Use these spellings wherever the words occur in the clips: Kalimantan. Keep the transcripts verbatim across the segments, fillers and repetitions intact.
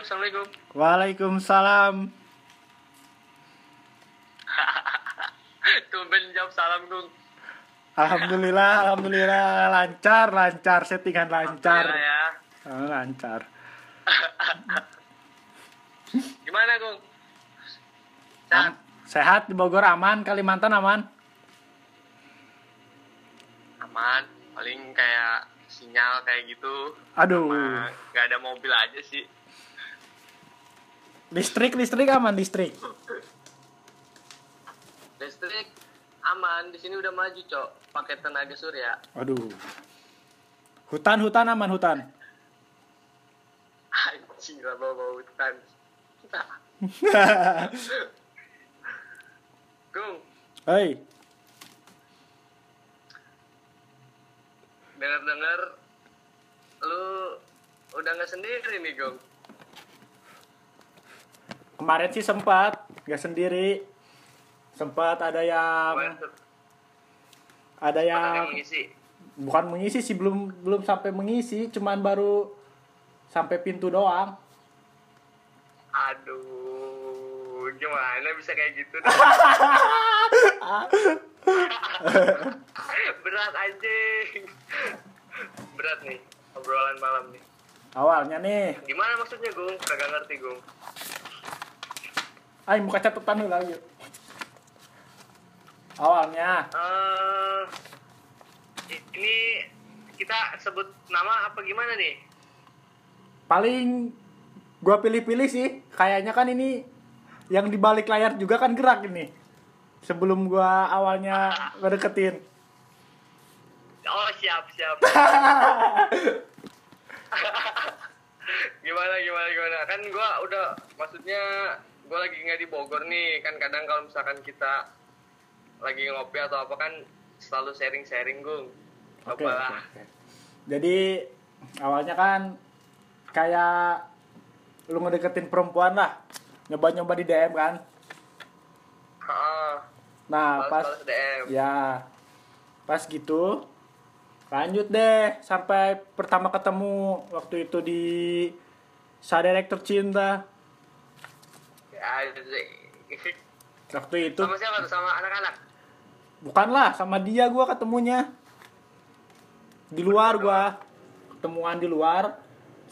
Halo, assalamualaikum. Waalaikumsalam. Tumben jawab salam dong. Alhamdulillah, alhamdulillah lancar, lancar settingan lancar. Ya. Oh, lancar. Gimana, Gung? Sehat? Sehat di Bogor aman, Kalimantan aman? Aman, paling kayak sinyal kayak gitu. Aduh. Sama gak ada mobil aja sih. Listrik, listrik aman, listrik. Listrik aman, di sini udah maju, Cok. Pakai tenaga surya. Aduh. Hutan, hutan aman, hutan. Anjir, bawa-bawa hutan. Gung. Hai. Dengar-dengar lu udah nggak sendiri nih, Gung. Kemarin sih sempat nggak sendiri, sempat ada yang ada yang mengisi. Bukan mengisi sih, belum belum sampai mengisi, cuman baru sampai pintu doang. Aduh, gimana bisa kayak gitu? Berat anjing, berat nih obrolan malam nih. Awalnya nih. Gimana maksudnya, Gung? Kagak ngerti, Gung. Ayo buka catatan dulu lagi. Awalnya uh, ini kita sebut nama apa gimana nih? Paling gua pilih-pilih sih. Kayaknya kan ini yang dibalik layar juga kan gerak ini. Sebelum gua awalnya ngedeketin. Oh, siap, siap. Gimana, gimana, gimana? Kan gua udah, maksudnya gue lagi nggak di Bogor nih, kan kadang kalau misalkan kita lagi ngopi atau apa kan selalu sharing-sharing, Gung. Oke. Okay, okay, okay. Jadi awalnya kan kayak lu ngedeketin perempuan lah, nyoba-nyoba di D M kan? Ha, nah pas, D M. Ya pas gitu, lanjut deh sampai pertama ketemu waktu itu di Saderek Tercinta. Waktu itu sama siapa tuh? Sama anak-anak? Bukan lah, sama dia gua ketemunya. Di luar gua. Ketemuan di luar.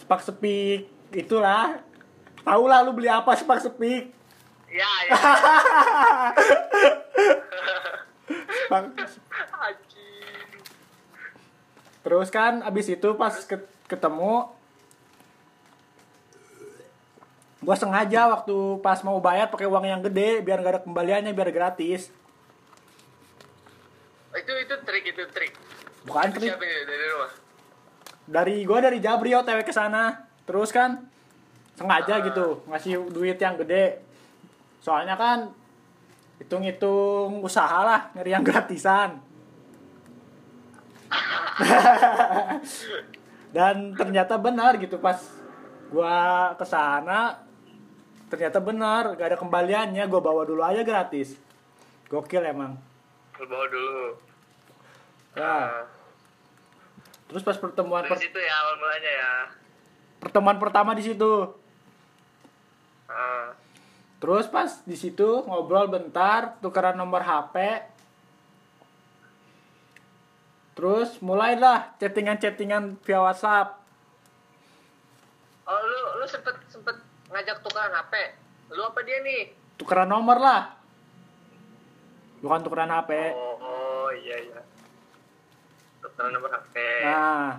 Sepak sepik. Itulah. Tahu lah lu beli apa sepak sepik. Ya, ya. Sepak. Terus kan abis itu pas ketemu, gua sengaja waktu pas mau bayar pakai uang yang gede biar gak ada kembaliannya, biar gratis. Itu itu trik, itu trik. Bukan trik. Siapa ini, dari rumah? Dari gua dari Jabri O T W ke sana. Terus kan sengaja ah. gitu ngasih duit yang gede. Soalnya kan hitung-hitung usaha lah nyari yang gratisan. Dan ternyata benar gitu, pas gua ke sana ternyata benar, gak ada kembaliannya, gue bawa dulu aja gratis. Gokil emang. Gue bawa dulu. Ya. Uh, Terus pas pertemuan per- situ ya awal mulanya ya. Pertemuan pertama di situ. Uh. Terus pas di situ ngobrol bentar, tukeran nomor H P. Terus mulailah chattingan-chattingan via WhatsApp. Oh, lu lu sempet sempet ngajak tukeran H P. Lu apa dia nih? Tukeran nomor lah. Bukan tukeran H P. Oh, oh iya iya. Tukeran nomor H P. Nah.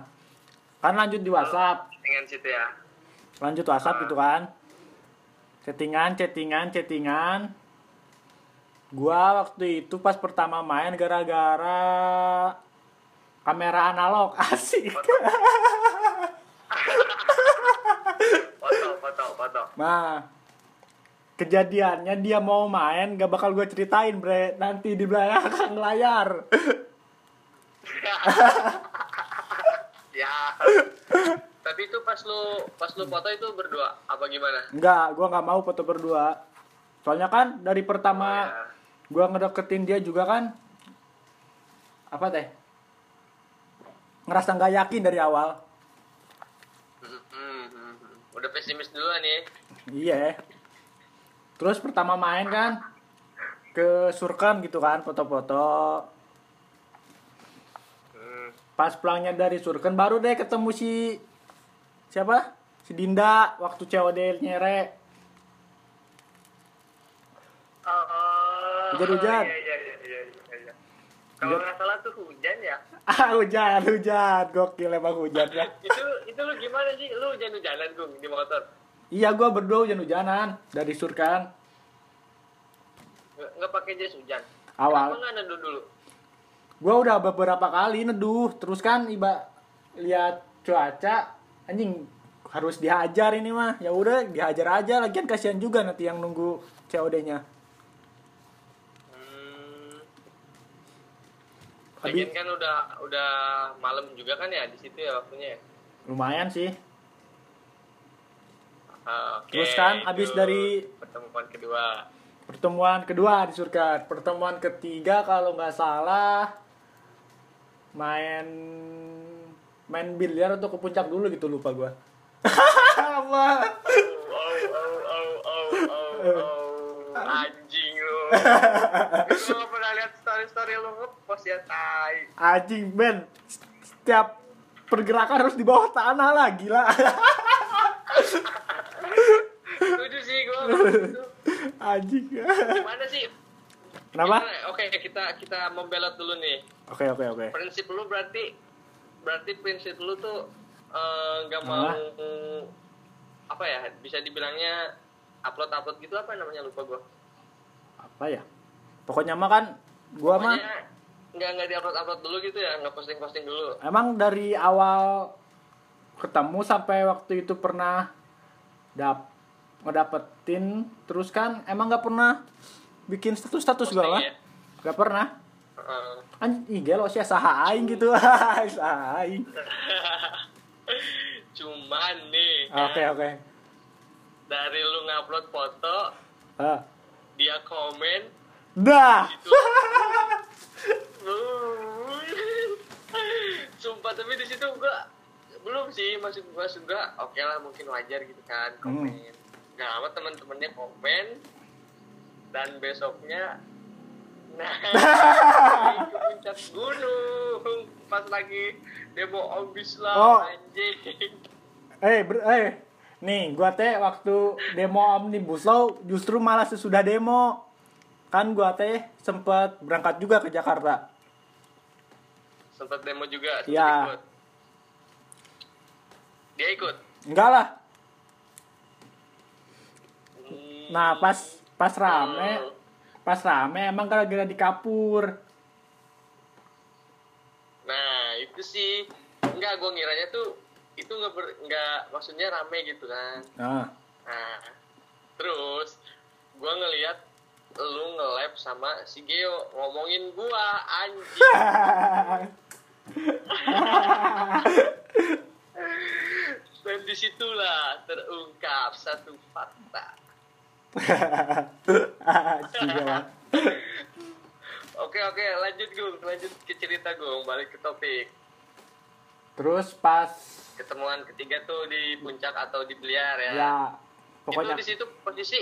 Kan lanjut di WhatsApp. Chattingan situ ya. Lanjut WhatsApp gitu kan. Chattingan, chattingan, chattingan. Gua waktu itu pas pertama main gara-gara kamera analog. Asik. Foto-foto-foto. Nah, kejadiannya dia mau main, gak bakal gue ceritain, bre. Nanti di belakang layar. Ya. Tapi itu pas lu pas lu foto itu berdua apa gimana? Enggak, gue nggak mau foto berdua. Soalnya kan dari pertama oh, ya. gue ngedeketin dia juga kan, apa teh? Ngerasa nggak yakin dari awal. Udah pesimis duluan nih. Iya. Terus pertama main kan ke Surkan gitu kan, foto-foto. Hmm. Pas pulangnya dari Surkan baru deh ketemu si siapa? Si Dinda waktu C O D nyeret. Hujan-hujan. Oh, iya, iya, iya, iya, iya. Kalau nggak salah tuh hujan ya? Ah hujan, hujan, gokil emang hujan ya. itu itu lu gimana sih? Lu hujan-hujanan Gung di motor? Iya, gua berdua hujan-hujanan dari Surkan. Nggak, nggak pakai jas hujan. Awal. Kenapa nggak neduh dulu? Gua udah beberapa kali neduh, terus kan iba lihat cuaca, anjing harus dihajar ini mah. Ya udah dihajar aja, lagian kasihan juga nanti yang nunggu C O D-nya. Lagian kan udah udah malam juga kan ya di situ ya waktunya ya. Lumayan sih. Ah, okay. Terus kan abis dari pertemuan kedua. Pertemuan kedua di Surkat. Pertemuan ketiga kalau nggak salah main main biliar atau ke puncak dulu gitu, lupa gua. Apa? Oh oh oh oh oh oh. Anjing lu. Gua pernah lihat story-story lu ngepost ya, tai. Anjing, Ben. Setiap pergerakan harus di bawah tanah lah, gila. Setuju sih gua. Anjing. Gimana sih? Kenapa? Oke, okay, kita kita membelot dulu nih. Oke, okay, oke, okay, oke. Okay. Prinsip lu berarti berarti prinsip lu tuh enggak uh, mau uh, apa ya? Bisa dibilangnya upload-upload gitu, apa namanya, lupa gua. Apa ya? Pokoknya mah kan gua mah enggak enggak di-upload-upload dulu gitu ya, enggak posting-posting dulu. Emang dari awal ketemu sampai waktu itu pernah dap ngedapetin, terus kan emang enggak pernah bikin status-status gua lah. Enggak pernah. Heeh. Uh, An ih gelo sih saha aing gitu. Saha aing. Cuman nih. Oke, okay, oke. Okay. Dari lu ngupload foto, uh. dia komen. Dah. Sumpah, tapi di situ gua belum sih, maksud gua juga oke okay lah, mungkin wajar gitu kan komen. Hmm. Gak amat teman-temannya komen dan besoknya nah ke puncak gunung pas lagi demo obis lah oh. Anjing. Eh, ber- eh nih gua teh waktu demo Omnibus Law justru malah sesudah demo. Kan gua teh sempat berangkat juga ke Jakarta. Sempat demo juga, sempat ya. Ikut. Dia ikut? Enggak lah. Hmm. Nah, pas pas rame, pas rame emang gara-gara di kapur. Nah, itu sih enggak, gua ngiranya tuh itu enggak enggak maksudnya rame gitu kan. Nah. Nah. Terus gua ngelihat lu nge-lab sama si Geo ngomongin gua, anjing. Dan disitulah terungkap satu fakta. Oke oke, lanjut Gung, lanjut ke cerita Gung, balik ke topik. Terus pas ketemuan ketiga tuh di puncak atau di Bliar ya. Ya pokoknya itu di situ posisi.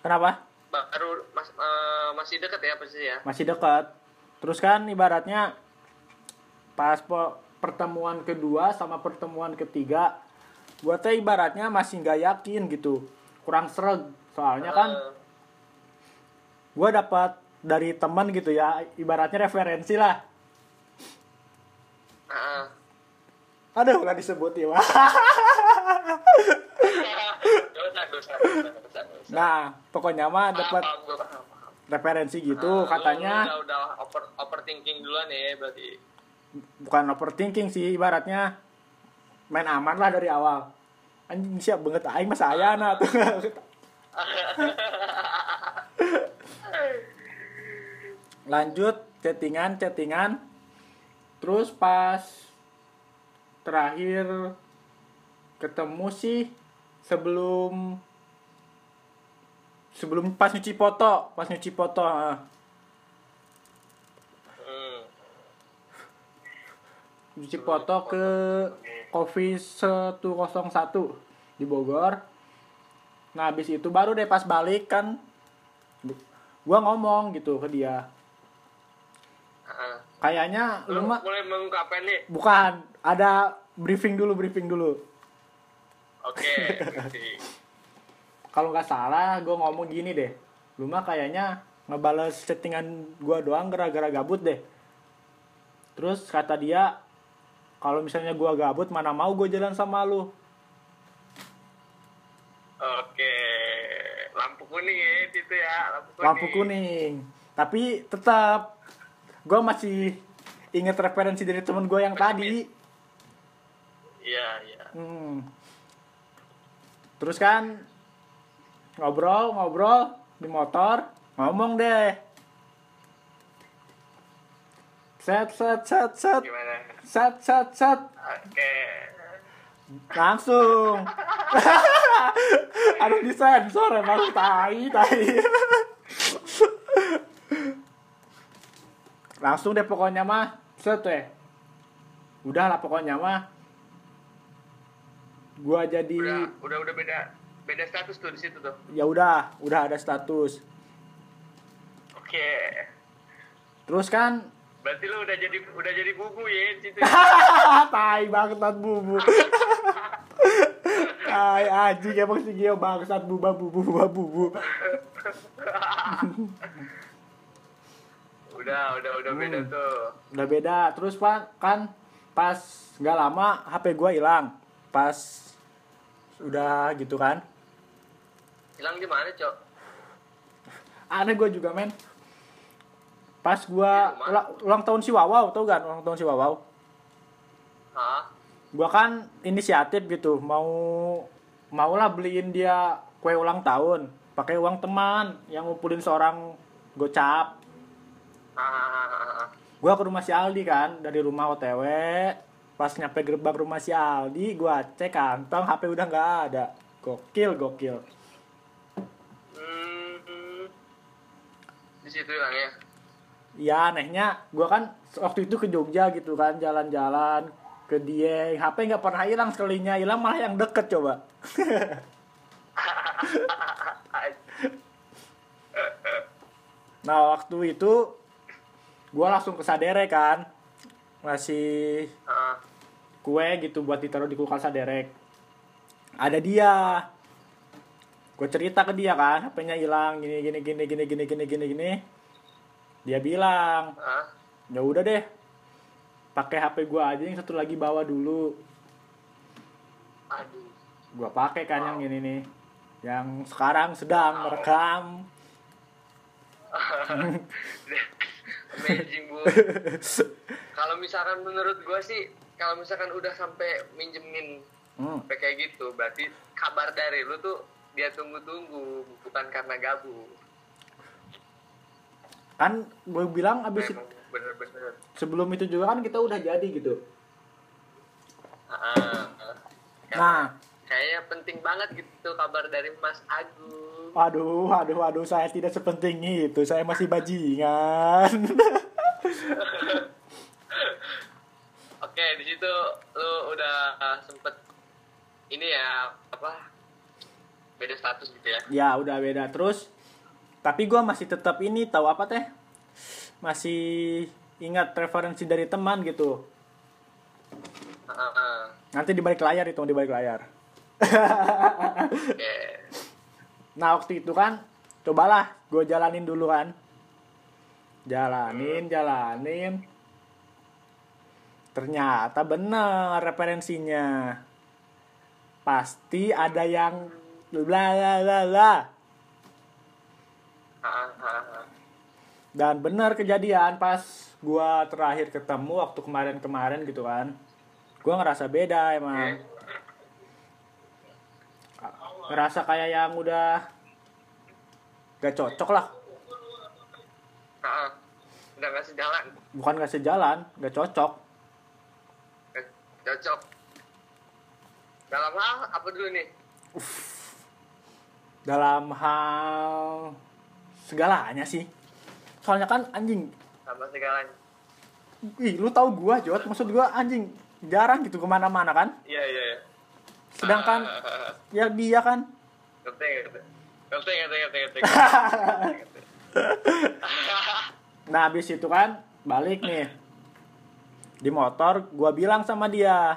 Kenapa? Baru mas, uh, masih dekat ya posisi ya? Masih dekat. Terus kan ibaratnya pas po, pertemuan kedua sama pertemuan ketiga, gua teh ibaratnya masih nggak yakin gitu, kurang sereg. Soalnya uh, kan gua dapat dari teman gitu ya, ibaratnya referensi lah. Uh, Aduh, nggak disebut ya. Nah, pokoknya mah dapat referensi gitu, nah, katanya. Udah, udah over, overthinking duluan ya berarti. Bukan overthinking sih, ibaratnya main aman lah dari awal. Anjing siap banget aing mah saya nah tuh. Lanjut chattingan-chattingan. Terus pas terakhir ketemu sih sebelum sebelum pas nyuci foto, pas nyuci foto. Heeh. Hmm. Nyuci foto ke Coffee seratus satu. di Bogor. Nah abis itu baru deh pas balik kan gue ngomong gitu ke dia, uh, kayaknya lu ma- boleh mengungkapkan nih? Bukan, ada briefing dulu briefing dulu. Oke. Okay. Kalau nggak salah gue ngomong gini deh, lu mah kayaknya ngebales chattingan gue doang gara-gara gabut deh. Terus kata dia, kalau misalnya gue gabut mana mau gue jalan sama lu. Oke, lampu kuning ya itu ya, lampu kuning. Lampu kuning. Tapi tetap gue masih inget referensi dari temen gue yang tadi. Iya, iya. Hmm. Terus kan ngobrol-ngobrol di motor, ngomong deh. Set set set set. Gimana? Set set set. Oke. Langsung. Aduh disensor emang tai tai. Langsung deh pokoknya mah, set deh. Udah lah pokoknya mah. Gua jadi udah udah, udah beda. Beda status tuh di situ tuh. Ya udah, udah ada status. Oke. Okay. Terus kan berarti lu udah jadi udah jadi bubu ya di situ. Tai bangsat bubu. Tai anjing emang si Gio bangsat buba bubu buba bubu. udah, udah, udah hmm. beda tuh. Udah beda. Terus Pak, kan pas enggak lama H P gua hilang. Pas udah gitu kan. Hilang di mana, Cok? Aneh gue juga, men. Pas gue ulang tahun si Wawaw, tau kan? Ulang tahun si Wawaw. Hah? Gue kan inisiatif gitu, mau maulah beliin dia kue ulang tahun pakai uang teman yang ngumpulin seorang gocap. Gue ke rumah si Aldi kan, dari rumah O T W. Pas nyampe gerbang rumah si Aldi, gue cek kantong H P udah nggak ada. Gokil, gokil. Di situ hilang ya? Ya anehnya, gue kan waktu itu ke Jogja gitu kan, jalan-jalan ke Dieng, H P nggak pernah hilang sekalinya, hilang malah yang deket coba. Nah waktu itu gue langsung ke Sadere kan, ngasih uh. kue gitu buat ditaruh di kulkas Saderek. Ada dia. Gue cerita ke dia kan, H P-nya hilang, gini gini gini gini gini gini gini gini. Dia bilang, huh? "Ya udah deh. Pakai H P gue aja, yang satu lagi bawa dulu." Aduh. Gue pakai kan wow. yang ini nih. Yang sekarang sedang wow. merekam. Amazing, Bu. Kalau misalkan menurut gue sih, kalau misalkan udah sampai minjemin hmm. sampai kayak gitu, berarti kabar dari lu tuh dia tunggu-tunggu, bukan karena gabut. Kan gue bilang abis memang, it, bener-bener. Sebelum itu juga kan kita udah jadi gitu. Uh, uh, nah, kayaknya penting banget gitu kabar dari Mas Agung. Aduh, aduh, aduh, saya tidak sepenting itu. Saya masih bajingan. Oke, di situ lu udah uh, sempet ini ya apa? Beda status gitu ya. Ya, udah beda. Terus tapi gua masih tetap ini tahu apa teh? Masih ingat referensi dari teman gitu. Uh, uh. Nanti di balik layar itu, di balik layar. Okay. Nah, waktu itu kan cobalah gua jalanin dulu kan. Jalanin, hmm. jalanin. Ternyata benar referensinya. Pasti ada yang bla bla bla bla. Dan benar kejadian pas gua terakhir ketemu waktu kemarin-kemarin gitu kan. Gua ngerasa beda emang. Ngerasa kayak yang udah gak cocok lah. Udah gak sejalan. Bukan gak sejalan, gak cocok. Gak cocok. Dalam hal apa dulu nih? Uff. Dalam hal segalanya sih. Soalnya kan anjing. Sama segalanya. Ih, lu tahu gua, Jod. Maksud gua anjing jarang gitu kemana-mana kan? Iya, iya, iya. Sedangkan ya dia kan. Ngerti ngerti. Ngerti ngerti ngerti ngerti. Nah, habis itu kan balik nih. Di motor gua bilang sama dia.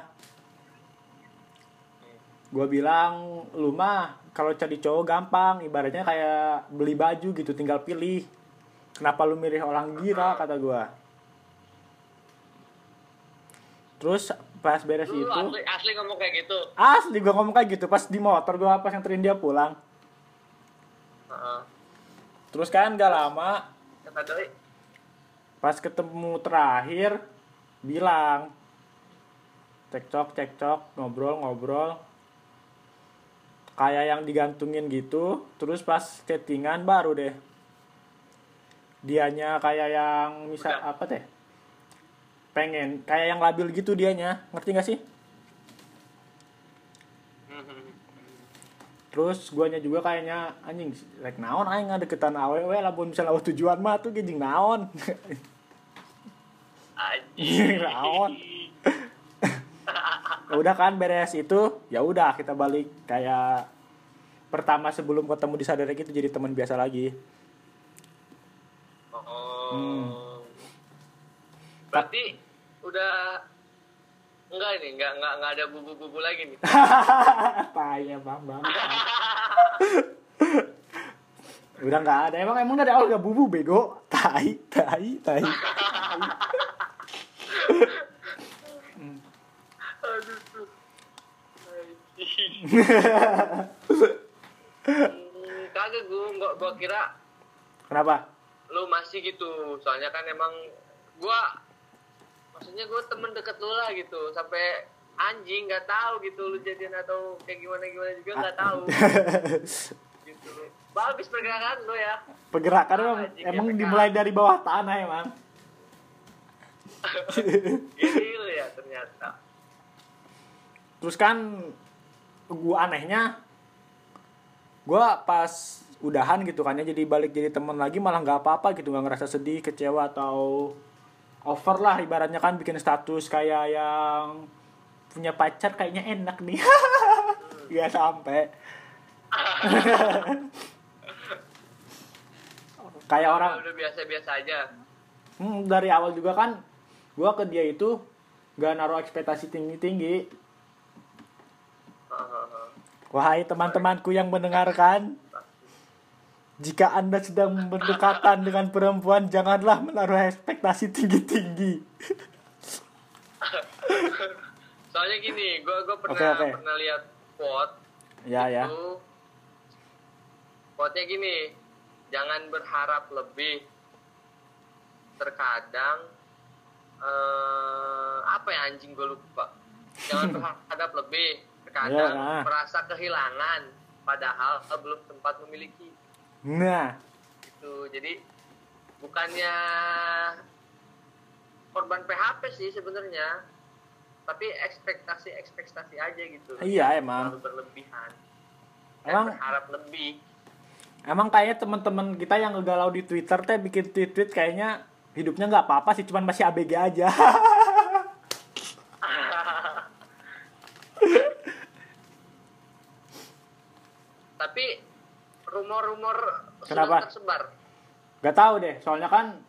Gua bilang, "Lu mah kalau cari cowok gampang, ibaratnya kayak beli baju gitu, tinggal pilih. Kenapa lu milih orang gila?" kata gua. Terus pas beres lu itu asli, asli ngomong kayak gitu. Asli gua ngomong kayak gitu pas di motor gua pas nganterin dia pulang. Uh-huh. Terus kan gak lama pas ketemu terakhir bilang cekcok cekcok ngobrol-ngobrol kayak yang digantungin gitu. Terus pas chattingan baru deh dianya kayak yang misal Udah. apa teh pengen kayak yang labil gitu dianya, ngerti nggak sih? Terus guanya juga kayaknya anjing rek naon aing ngadeketan aww lamun misalnya awal tujuan mah tuh gejing naon anjing naon. Udah kan beres itu ya udah kita balik kayak pertama sebelum ketemu disadari gitu jadi teman biasa lagi. Oh hmm. Berarti udah enggak ini enggak enggak enggak ada bubu-bubu lagi nih. Payah bang bang. Udah enggak ada. Emang emang dari awal enggak bubu bego. Tai tai tai. Kagak gue enggak gua kira. Kenapa? Lu masih gitu. Soalnya kan emang gua maksudnya gue temen deket lu lah gitu sampai anjing nggak tahu gitu lu jadian atau kayak gimana gimana juga nggak tahu gitu. Bagus pergerakan lu ya, pergerakan nah, emang, emang ya, dimulai dari bawah tanah emang. Gini lu ya ternyata. Terus kan gue anehnya gue pas udahan gitu kan ya jadi balik jadi temen lagi malah nggak apa-apa gitu, nggak ngerasa sedih kecewa atau over lah ibaratnya kan bikin status kayak yang punya pacar kayaknya enak nih. Gak sampai. Kayak orang udah biasa-biasa aja. Hmm, dari awal juga kan gua ke dia itu gak naruh ekspektasi tinggi-tinggi. Wahai teman-temanku yang mendengarkan, jika Anda sedang berdekatan dengan perempuan, janganlah menaruh ekspektasi tinggi-tinggi. Soalnya gini, gue gue pernah okay, okay. pernah lihat quote ya, itu, ya. Quote-nya gini, jangan berharap lebih. Terkadang, eh, apa ya anjing gue lupa. Jangan berharap lebih. Terkadang ya, nah. merasa kehilangan, padahal belum sempat memiliki. Nah, itu jadi bukannya korban P H P sih sebenarnya, tapi ekspektasi ekspektasi aja gitu. Iya emang. Terlalu berlebihan. Emang berharap lebih. Emang kayaknya teman-teman kita yang ngegalau di Twitter teh bikin tweet-tweet kayaknya hidupnya nggak apa-apa sih, cuman masih A B G aja. Tapi rumor-rumor sudah tersebar. Gak tau deh, soalnya kan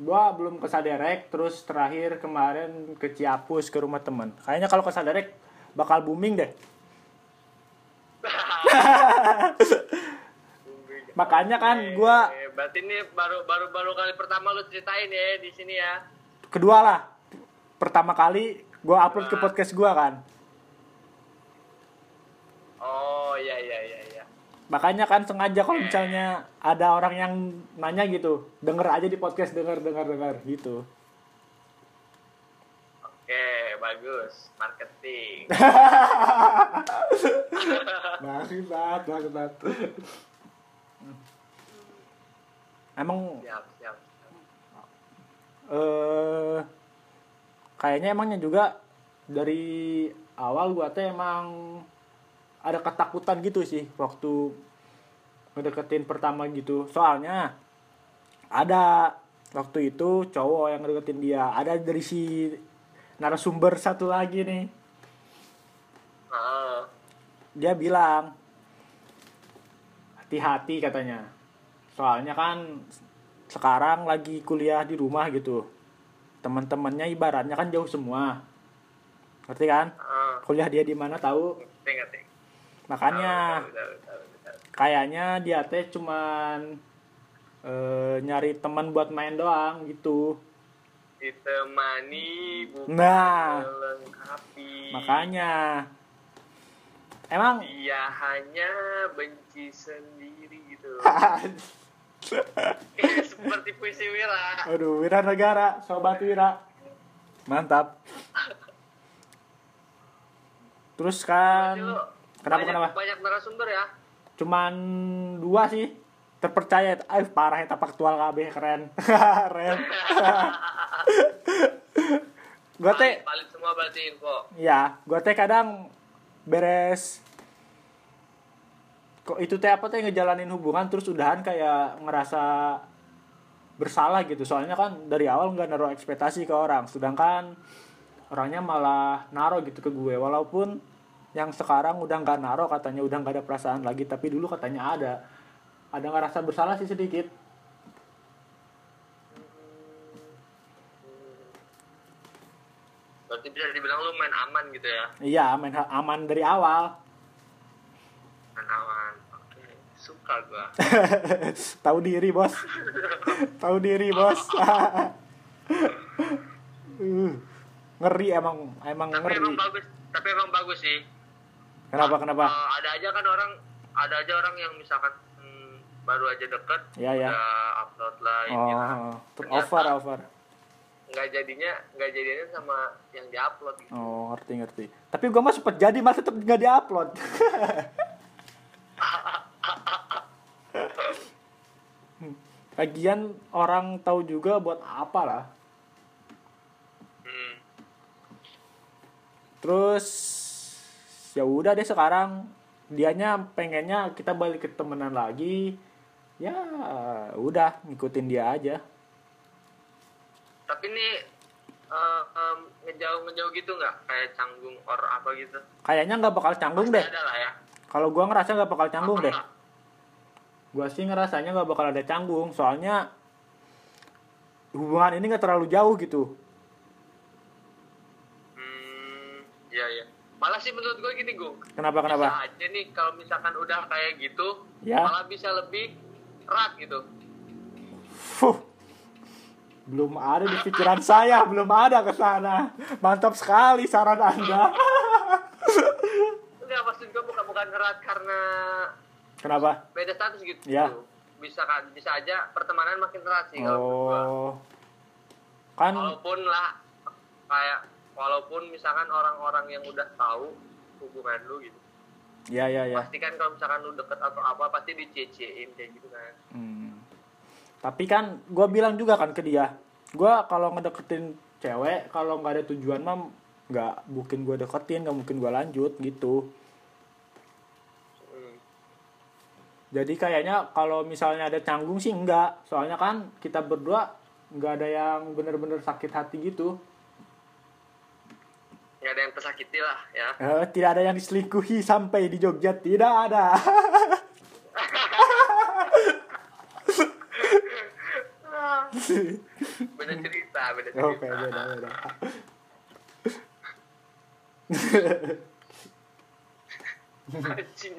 gua belum ke Saderek, terus terakhir kemarin ke Ciapus ke rumah temen. Kayaknya kalau ke Saderek bakal booming deh. Makanya kan gua. Berarti ini baru baru baru kali pertama lu ceritain ya di sini ya. Kedua lah, pertama kali gua upload ke podcast gua kan. Oh iya iya iya. Makanya kan sengaja kalau misalnya ada orang yang nanya gitu, denger aja di podcast, denger, denger, denger, gitu. Oke, bagus. Marketing. Makasih banget, makasih banget. Emang... Siap, siap. Eh, kayaknya emangnya juga dari awal gua tuh emang... ada ketakutan gitu sih waktu ngedeketin pertama gitu. Soalnya ada waktu itu cowok yang ngedeketin dia. Ada dari si narasumber satu lagi nih. Uh. dia bilang hati-hati katanya, soalnya kan sekarang lagi kuliah di rumah gitu, teman-temannya ibaratnya kan jauh semua, ngerti kan? Uh, kuliah dia di mana tahu? Ngerti. Makanya uh, betul, betul, betul. Kayaknya dia teh cuman uh, nyari teman buat main doang gitu. Ditemani bukan nah, melengkapi. Makanya emang dia hanya benci sendiri gitu. Seperti puisi Wira. Aduh, Wira Negara, sobat Wira. Mantap. Terus kan kenapa banyak, kenapa? Banyak narasumber ya. Cuman dua sih. Terpercaya. Aih parah eta faktual kabeh keren. Keren. Gua teh balik semua berarti info. Iya, gua teh kadang beres kok itu teh apa teh ngejalanin hubungan terus udahan kayak ngerasa bersalah gitu. Soalnya kan dari awal enggak naruh ekspektasi ke orang, sedangkan orangnya malah naruh gitu ke gue. Walaupun yang sekarang udah enggak naruh katanya, udah enggak ada perasaan lagi, tapi dulu katanya ada. Ada ngerasa bersalah sih sedikit. Berarti bisa dibilang lu main aman gitu ya? Iya, main aman dari awal. Main aman, oke. Suka gua. Tahu diri, bos. Tahu diri, bos. Ngeri emang, emang tapi ngeri. Tapi emang bagus, tapi emang bagus sih. Kenapa, kenapa? Uh, ada aja kan orang, ada aja orang yang misalkan hmm, baru aja deket, ya, ya. Udah upload lah, oh, ya. Ternyata, over, over. nggak jadinya nggak jadinya sama yang diupload gitu. Oh ngerti ngerti. Tapi gue mah sempat jadi masa tetap nggak diupload. Lagian orang tahu juga buat apa lah. Hmm. Terus ya udah deh sekarang dianya pengennya kita balik ke temenan lagi. Ya udah ngikutin dia aja. Tapi ini uh, um, ngejauh-ngejauh gitu nggak? Kayak canggung or apa gitu? Kayaknya nggak bakal canggung pasti deh. Ya. Kalau gue ngerasa nggak bakal canggung apa deh. Gue sih ngerasanya nggak bakal ada canggung. Soalnya hubungan ini nggak terlalu jauh gitu. Hmm, iya iya. Malah sih menurut gue gini Gung. Kenapa bisa kenapa? Bisa aja nih kalau misalkan udah kayak gitu, ya. Malah bisa lebih erat gitu. Fuh. Belum ada di pikiran saya, belum ada ke sana. Mantap sekali saran Anda. Enggak, maksud gue bukan bukan erat karena kenapa? Beda status gitu. Ya. Bisa kan bisa aja pertemanan makin erat sih kalau menurut gue. Kan walaupun lah kayak walaupun misalkan orang-orang yang udah tahu hubungan lu gitu. Ya ya ya. Pasti kan kalau misalkan lu deket atau apa pasti dicecein kayak gitu kan. Hmm. Tapi kan gue bilang juga kan ke dia, gue kalau ngedeketin cewek kalau nggak ada tujuan mah nggak mungkin gue deketin, nggak mungkin gue lanjut gitu. Jadi kayaknya kalau misalnya ada canggung sih enggak, soalnya kan kita berdua nggak ada yang bener-bener sakit hati gitu. Nggak ada yang tersakiti lah ya. Eh, tidak ada yang diselingkuhi sampai di Jogja, tidak ada. Beda cerita, beda cerita. Oke, beda, beda. Anjing.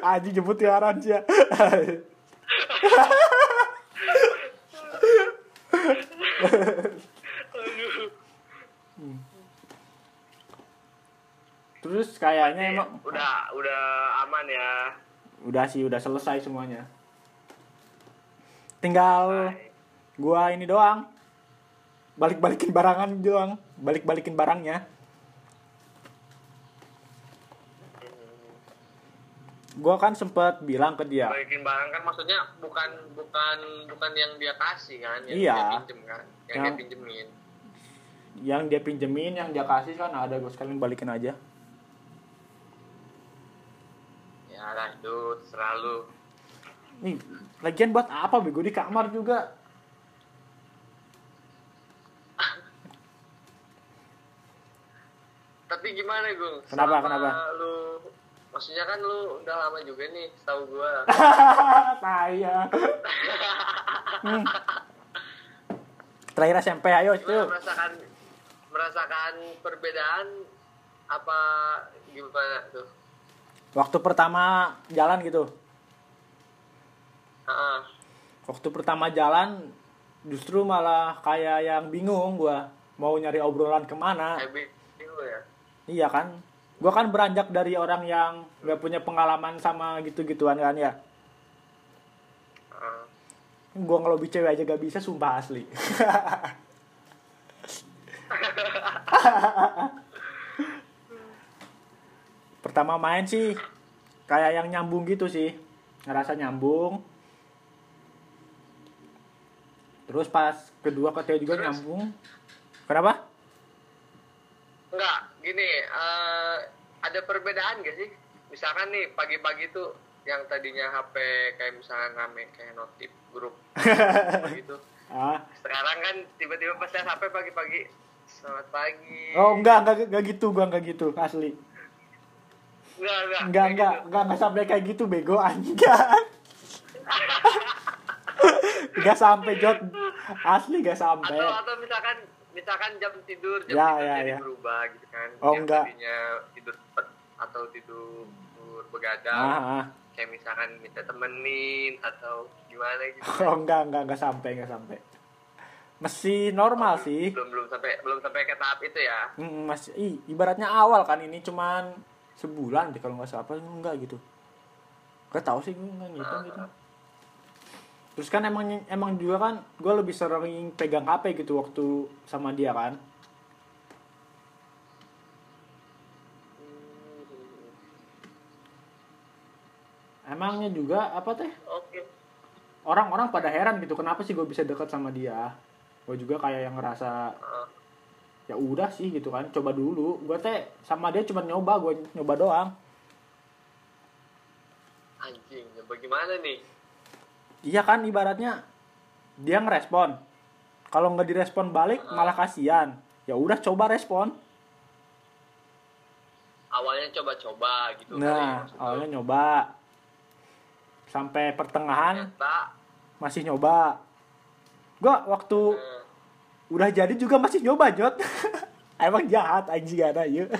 Anjing jemput tiaran sih. Terus kayaknya emang udah udah aman ya. Udah sih, udah selesai semuanya. Tinggal gua ini doang. Balik-balikin barangan doang. Balik-balikin barangnya. Gua kan sempet bilang ke dia. Balikin barang kan maksudnya bukan bukan bukan yang dia kasih kan, yang iya. Dia pinjem kan, yang, yang dia pinjemin. Yang dia pinjemin, yang dia kasih kan ada, gua sekalian balikin aja. Ya, lah itu selalu. Nih, lagian buat apa bego di kamar juga? Tapi gimana Gung? Kenapa kenapa? Lu maksudnya kan lu udah lama juga nih, tahu gua. Taya. hmm. Terakhir S M P ayo itu. Merasakan merasakan perbedaan apa gimana tuh? Waktu pertama jalan gitu. Uh-uh. Waktu pertama jalan justru malah kayak yang bingung gua mau nyari obrolan kemana. Kayak bingung ya. Iya kan, gue kan beranjak dari orang yang gak punya pengalaman sama gitu-gituan kan ya. uh. Gue ngelobi cewek aja gak bisa, sumpah asli. Pertama main sih kayak yang nyambung gitu sih, ngerasa nyambung. Terus pas kedua ketiga juga terus nyambung. Kenapa? Enggak, gini, uh, ada perbedaan gak sih? Misalkan nih, pagi-pagi tuh yang tadinya H P kayak misalkan rame, kayak notif grup gitu. Ah. Sekarang kan tiba-tiba pas lihat H P pagi-pagi, selamat pagi. Oh enggak, enggak, enggak gitu, gua enggak gitu, asli. Enggak, enggak. Enggak, enggak, gitu. enggak, enggak sampai kayak gitu, bego, anjing. Enggak sampai jod, asli enggak sampai. Atau, atau misalkan misalkan jam tidur, jam ya, tidur ya, jadi ya. berubah gitu kan. Oh, yang enggak. Tadinya tidur cepet atau tidur begadang, ah, kayak misalkan minta temenin atau gimana gitu. Oh enggak, enggak, enggak sampai, enggak sampai. Masih normal oh, sih. Belum belum sampai belum sampai ke tahap itu ya. Mm, masih i, ibaratnya awal kan, ini cuman sebulan deh kalau enggak salah, apa enggak gitu. Enggak tahu sih gue enggak gitu ah. gitu. Terus kan emang emang juga kan gue lebih sering pegang H P gitu waktu sama dia kan. Emangnya juga apa teh? Oke. Orang-orang pada heran gitu kenapa sih gue bisa dekat sama dia. Gue juga kayak yang ngerasa ya udah sih gitu kan, coba dulu. Gue teh sama dia cuma nyoba, gue nyoba doang. Anjing, nyoba gimana nih? Iya kan, ibaratnya dia ngerespon. Kalau nggak direspon balik uh, malah kasihan. Ya udah coba respon. Awalnya coba-coba gitu. Nah, kali, awalnya nyoba. Sampai pertengahan Eta. masih nyoba. Gua waktu uh. udah jadi juga masih nyoba, Jot. Emang jahat anjing ada, yuk.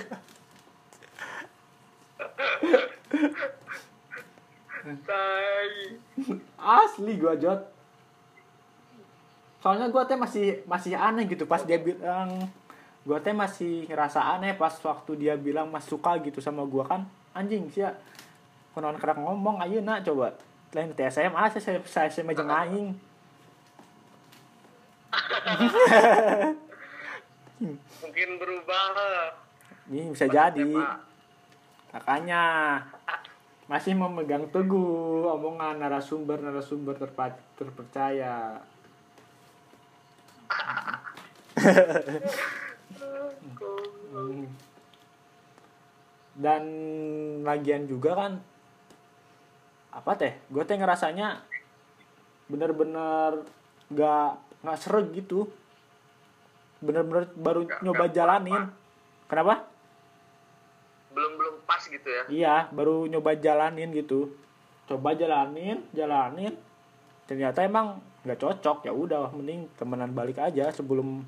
Asli gua Jod. Soalnya gua teh masih masih aneh gitu pas dia bilang, gua teh masih ngerasa aneh pas waktu dia bilang mas suka gitu sama gua kan. Anjing sia. Konon kerak ngomong ayeuna coba. Lain teh S M A saya saya sama jeung aing. Mungkin berubah. Nih bisa jadi. Makanya masih memegang teguh omongan narasumber-narasumber terpa- terpercaya. Dan lagian juga kan apa teh? Gue teh ngerasanya bener-bener gak gak seru gitu. Bener-bener baru gak, nyoba gak jalanin. Apa. Kenapa? Belum-belum pas gitu ya? Iya, baru nyoba jalanin gitu. Coba jalanin, jalanin. Ternyata emang nggak cocok, ya udah, mending temenan balik aja sebelum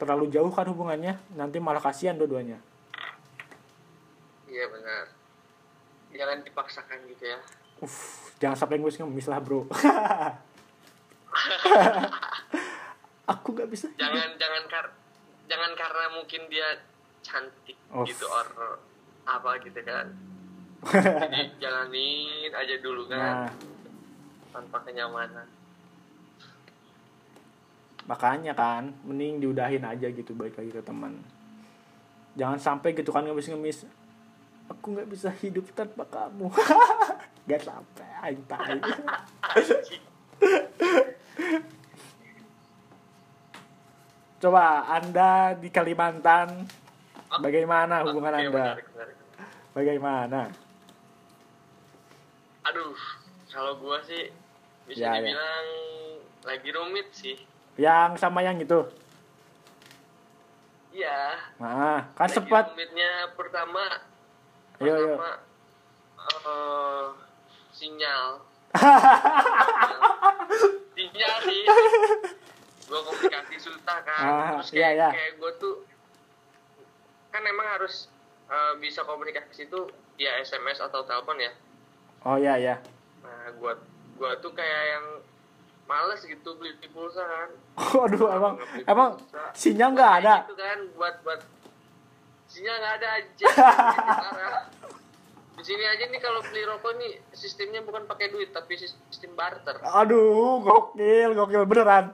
terlalu jauh kan hubungannya. Nanti malah kasihan dua-duanya. Iya benar. Jangan dipaksakan gitu ya. Uff, jangan sampai ngemis ngemis lah bro. Aku nggak bisa. Jangan hidup. jangan kar, jangan karena mungkin dia cantik Uff. gitu or apa gitu kan. Jadi jalanin aja dulu kan. Nah. Tanpa kenyamanan. Makanya kan, mending diudahin aja gitu, baik lagi ke teman. Jangan sampai gitu kan ngemis-ngemis. Aku enggak bisa hidup tanpa kamu. Enggak sampai antai. Coba Anda di Kalimantan, bagaimana hubungan Oke, Anda? Menarik, menarik. Bagaimana? Aduh, kalau gua sih bisa ya, dibilang ya. lagi rumit sih. Yang sama yang itu? Iya. Nah, kan sempat limitnya pertama ayo, pertama uh, sinyal. Sinyal sih. Gue komunikasi susah kan. Ah, terus kayak iya, iya. kayak gue tuh kan emang harus uh, bisa komunikasi itu ya S M S atau telepon ya. Oh iya ya. Nah, gue gue tuh kayak yang males gitu beli pulsa kan. Waduh, emang emang sinyal nggak ada. Itu kan buat buat sinyal nggak ada aja. Di sini aja nih kalau beli rokok nih sistemnya bukan pakai duit tapi sistem barter. Aduh, gokil gokil beneran.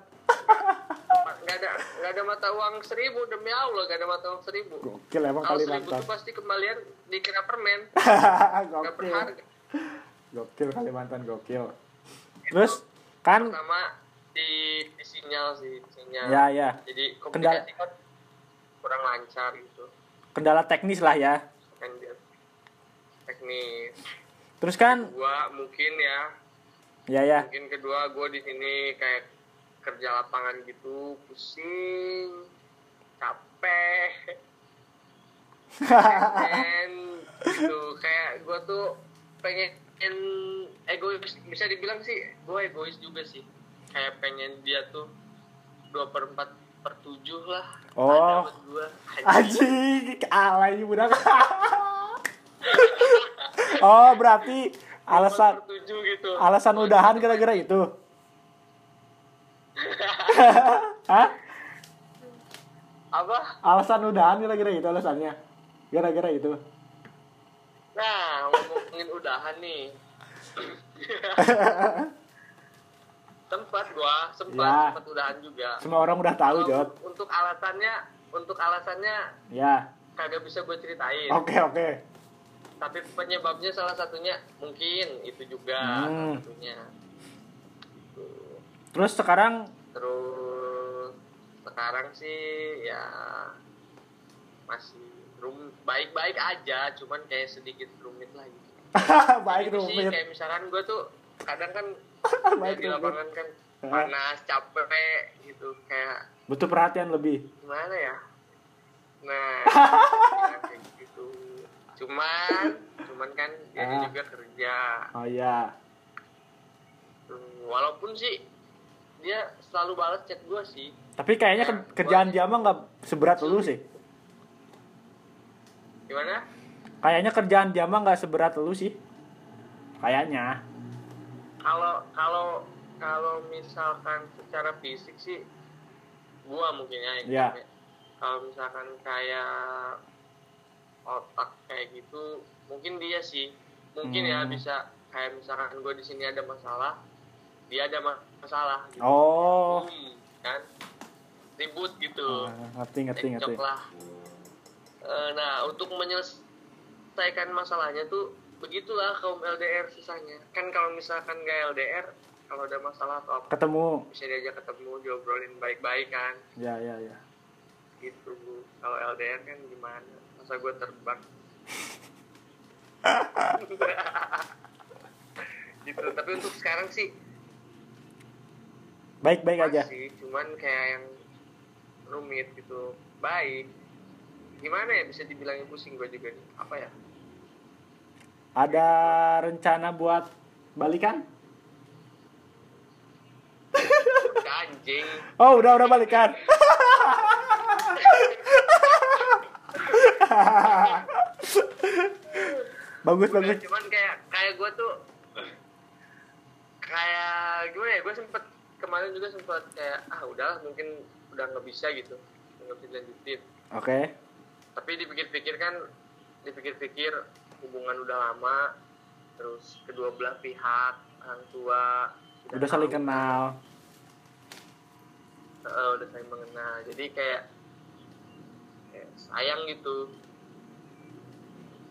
Nggak ada nggak ada mata uang seribu, demi Allah nggak ada mata uang seribu. Gokil emang kali seribu itu pasti kembalian dikira permen. Nggak berharga. Gokil Kalimantan gokil. Terus kan pertama di, di sinyal sih sinyal ya, ya. Jadi komunikasi kan kurang lancar gitu, kendala teknis lah ya, teknis. Terus kan gua mungkin ya ya ya mungkin kedua gua di sini kayak kerja lapangan gitu, pusing, capek, dan gitu kayak gua tuh pengen egois, bisa dibilang sih gue egois juga sih, kayak pengen dia tuh dua per empat per tujuh lah. Oh anjing alay budak. Oh berarti alasan gitu. Alasan udahan gara-gara itu. Hah? Apa? Alasan udahan gara-gara itu alasannya gara-gara itu. Nah, ngomongin udahan nih. Tempat gua sempat ya. Tempat udahan juga. Semua orang udah tahu, Jod. Untuk, untuk alasannya, untuk alasannya ya. Kagak bisa gua ceritain. Oke, okay, oke. Okay. Tapi penyebabnya salah satunya mungkin itu juga hmm. salah satunya. Tuh. Terus sekarang terus sekarang sih ya masih baik-baik aja, cuman kayak sedikit rumit lah gitu. Baik gitu rumit sih, kayak misalkan gue tuh kadang kan ya di lapangan kan panas, capek gitu, kayak butuh perhatian lebih gimana ya. Nah kayak gitu, cuman cuman kan dia ah. juga kerja. Oh iya, walaupun sih dia selalu balas chat gue sih, tapi kayaknya nah, kerjaan dia mah nggak seberat lu sih. Gimana? Kayaknya kerjaan dia mah nggak seberat lu sih. Kayaknya. Kalau kalau kalau misalkan secara fisik sih, gua mungkin ya. Yeah. Kalau misalkan kayak otak kayak gitu, mungkin dia sih, mungkin hmm. ya bisa kayak misalkan gua di sini ada masalah, dia ada ma- masalah. Gitu. Oh. Hmm, kan? Ribut gitu. Ngerti ngerti ngerti. Nah, untuk menyelesaikan masalahnya tuh begitulah kaum L D R susahnya. Kan kalau misalkan gak L D R, kalau ada masalah atau apa, ketemu. Bisa diajak ketemu, diobrolin baik-baik kan. Ya, ya, ya. Gitu. Kalau L D R kan gimana? Masa gue terbang. Gitu. Tapi untuk sekarang sih baik-baik aja. Sih, cuman kayak yang rumit gitu. Baik. Gimana ya bisa dibilangin pusing gue juga nih. Apa ya? Ada rencana buat balikan? Udah anjing. Oh udah udah balikan. Bagus udah, bagus. Cuman kayak kayak gue tuh kayak gimana ya, gue sempet kemarin juga sempet kayak ah udahlah mungkin udah nggak bisa gitu, nggak bisa dilanjutin. Oke. Okay. Tapi dipikir-pikir kan, dipikir-pikir hubungan udah lama, terus kedua belah pihak, orang tua udah saling kenal, uh, udah saling mengenal, jadi kayak, kayak sayang gitu.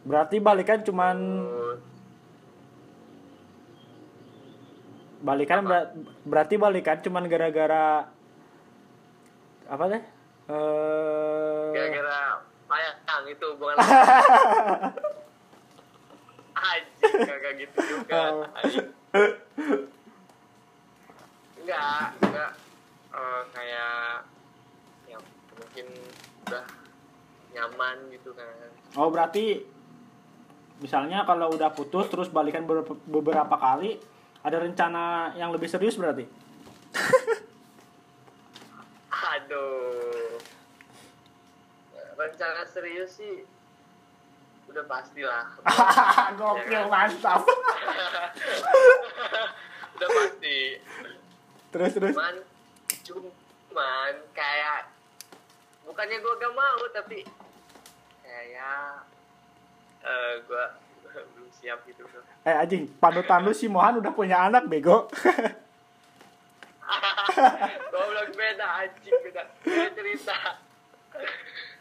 Berarti balikan cuman uh, balikan ber- berarti balikan cuman gara-gara apa deh? Uh, gara-gara sayang itu bukan aji kagak gitu juga aji enggak enggak uh, kayak ya mungkin udah nyaman gitu kan. Oh berarti misalnya kalau udah putus terus balikan beberapa kali, ada rencana yang lebih serius berarti? Aduh, rencana serius sih udah pastilah. Gokil, mantap. Udah pasti. Terus terus. Cuman, cuman kayak bukannya gue gak mau, tapi kayak uh, gue belum siap gitu. Eh anjing, panutan lu si Mohan udah punya anak bego. Goblok, beda anjing, beda beda cerita.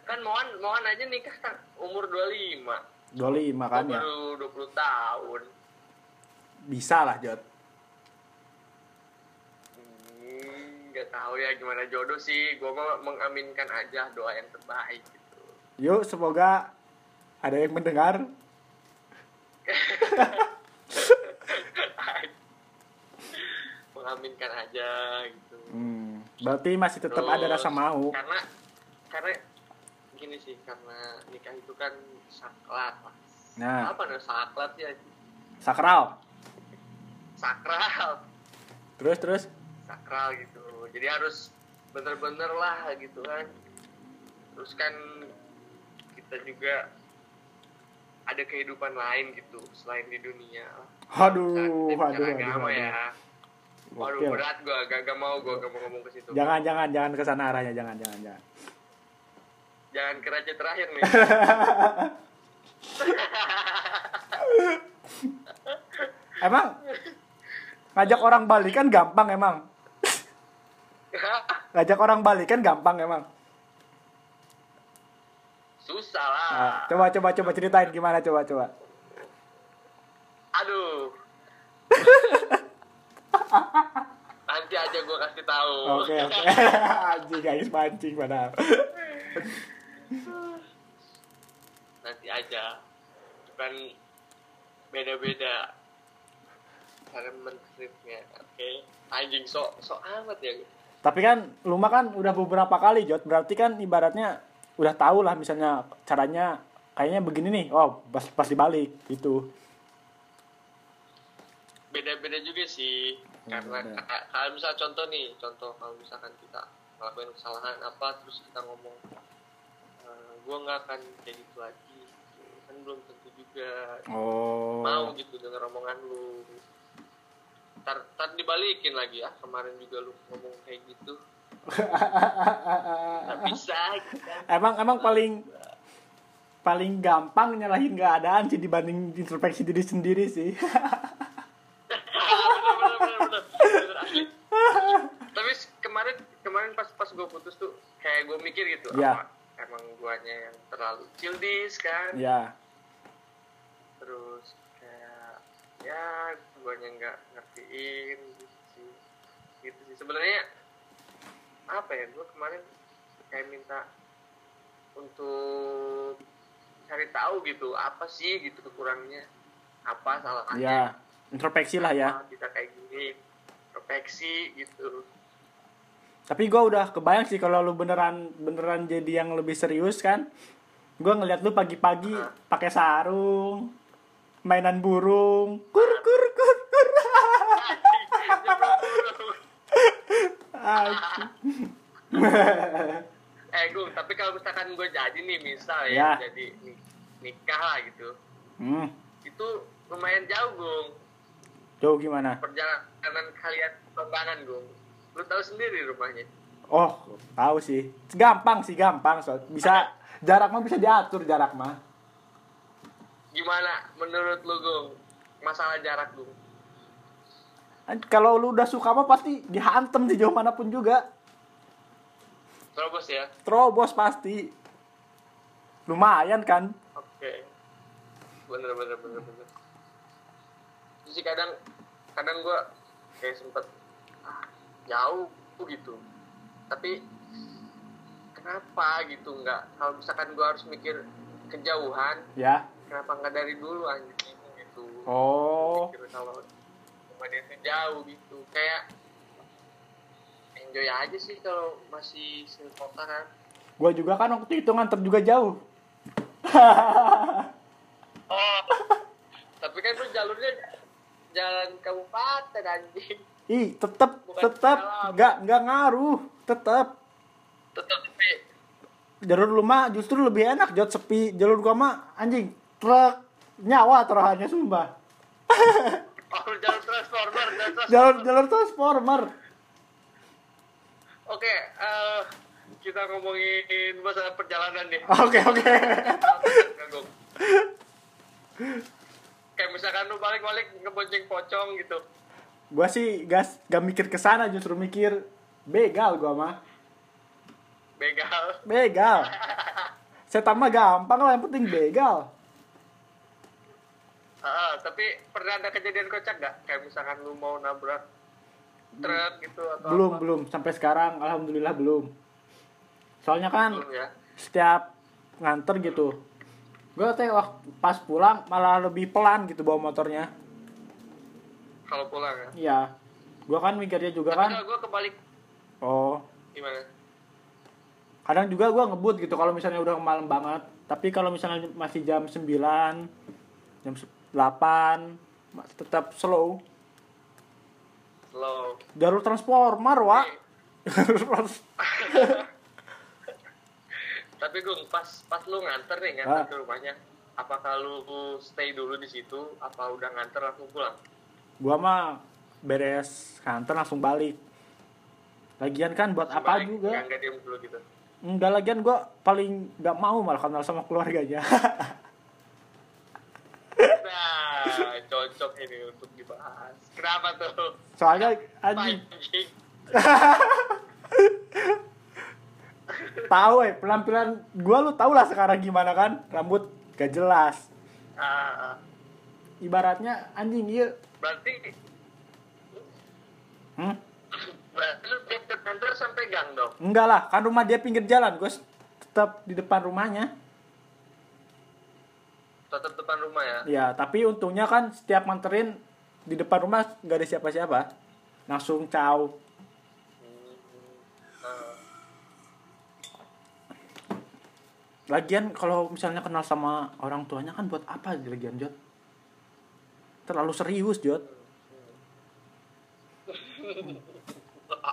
Kan Mohan, Mohan aja nikah kan umur dua puluh lima. dua puluh lima kan ya? Baru dua puluh tahun. Bisa lah, Jod. Hmm, gak tahu ya gimana jodoh sih. Gua mah mengaminkan aja doa yang terbaik gitu. Yuk, semoga ada yang mendengar. Mengaminkan aja gitu. Hmm, berarti masih tetap terus, ada rasa mau. Karena karena gini sih, karena nikah itu kan sakral. Nah, apa namanya sakral ya? Sakral. Sakral. Terus terus. Sakral gitu. Jadi harus bener-bener lah gitu kan. Terus kan kita juga ada kehidupan lain gitu selain di dunia. Aduh, aduh, agama aduh, ya. Waduh, berat gua, gak, gak mau gua, gak mau ngomong ke situ. Jangan jangan jangan ke sana arahnya, jangan jangan jangan. Jangan kerja terakhir nih. Emang ngajak orang balikan gampang emang. Ngajak orang balikan gampang emang. Susah lah. Nah, coba coba coba ceritain gimana coba coba. Aduh. Nanti aja gua kasih tahu. Oke oke. Anjing guys, pancing padahal. Nanti aja, bukan beda-beda cara mentripnya, oke? Okay? Anjing sok sok amat ya. Tapi kan lu mah kan udah beberapa kali Jod, berarti kan ibaratnya udah tahu lah misalnya caranya kayaknya begini nih, oh pas pas dibalik gitu. Beda-beda juga sih, hmm, karena kalau misalnya contoh nih, contoh kalau misalkan kita ngelakuin kesalahan apa terus kita ngomong gue nggak akan kayak gitu lagi, kan belum tentu juga oh. mau gitu denger omongan lu. Ntar, ntar dibalikin lagi ya, ah, kemarin juga lu ngomong kayak gitu. Nggak bisa gitu. Emang emang paling paling gampang nyalahin keadaan sih dibanding introspeksi diri sendiri sih. Bener, bener, bener, bener, bener. Tapi kemarin kemarin pas pas gue putus tuh kayak gue mikir gitu. Yeah. Apa? Emang guanya yang terlalu childish kan. Ya. Terus kayak ya guanya nggak ngertiin gitu sih. Gitu sih sebenarnya apa ya, gua kemarin kayak minta untuk cari tahu gitu apa sih gitu kurangnya, apa salahnya. Ya. Introspeksi lah ya. Kita kayak gini introspeksi gitu. Tapi gue udah kebayang sih kalau lu beneran beneran jadi yang lebih serius kan. Gue ngeliat lu pagi-pagi uh. pakai sarung, mainan burung, kur kur kur kur. Eh gue, tapi kalau misalkan gue jadi nih misal ya, ya. jadi nikah lah gitu. Hmm. Itu lumayan jauh Gung. Jauh gimana? Perjalanan kalian perjalanan Gung. Lu tahu sendiri rumahnya. Oh, tahu sih. Gampang sih, gampang. So, bisa jarak mah bisa diatur jarak mah. Gimana menurut lu, Gung? Masalah jarak, Gung? Kalau lu udah suka mah pasti dihantem sejauh manapun juga. Terobos ya? Terobos pasti. Lumayan kan? Oke. Okay. Bener bener bener bener. Jadi kadang kadang gua kayak sempet jauh gitu, tapi kenapa gitu nggak, kalau misalkan gue harus mikir kejauhan ya, kenapa nggak dari dulu anjing gitu. Oh, mikir kalau kemudian itu jauh gitu, kayak enjoy aja sih kalau masih sering kota kan. Gua juga kan waktu itu nganter juga jauh. Oh, tapi kan itu jalurnya jalan kabupaten anjing. Ih, tetep, bukan tetep, nggak nggak ngaruh, tetep. Tetep sepi. Jalur lu mah justru lebih enak, jod sepi. Jalur gua mah anjing truk nyawa taruhannya sumpah. Oh, jalur transformer, jalur, jalur jalur transformer. Oke, okay, uh, kita ngomongin masalah perjalanan nih. Oke okay, oke. Okay. Kayak misalkan lu balik-balik ngebonceng pocong gitu. Gua sih gas gak mikir ke sana, justru mikir begal gua mah. Begal. Begal. Setan mah gampang lah, yang penting begal. Uh, tapi pernah ada kejadian kocak gak? Kayak misalkan lu mau nabrak truk gitu atau belum, apa? Belum. Sampai sekarang alhamdulillah belum. Soalnya kan belum, ya? Setiap nganter gitu. Gue teh waktu pas pulang malah lebih pelan gitu bawa motornya. Kalau pulang ya? Iya. Gue kan mikirnya juga tapi kan. Tapi gue kebalik. Oh. Gimana? Kadang juga gue ngebut gitu kalau misalnya udah malam banget. Tapi kalau misalnya masih jam sembilan, jam delapan tetap slow. Slow. Jalur transformer, Wak. Tapi gue pas pas lu nganter nih, nganter ah. ke rumahnya. Apakah lu stay dulu di situ apa udah nganter langsung pulang? Gua mah beres nganter langsung balik. Lagian kan buat langsung apa balik, juga? Enggak diem dulu gitu. Enggak, lagian gua paling enggak mau malah kenal sama keluarganya. Nah, cocok ini untuk dibahas. Kenapa tuh? Soalnya anjing. Tahu eh penampilan gue lu tau lah sekarang gimana kan, rambut gak jelas. Uh, Ibaratnya anjing iya. Berarti. Hmm? Berarti lu pinggir kantor sampai gang dong? Enggak lah, kan rumah dia pinggir jalan, gue tetap di depan rumahnya. Tetap depan rumah ya? Iya, tapi untungnya kan setiap nganterin di depan rumah nggak ada siapa-siapa, langsung ciao. Lagian kalau misalnya kenal sama orang tuanya kan buat apa lagian, Jod? Terlalu serius, Jod.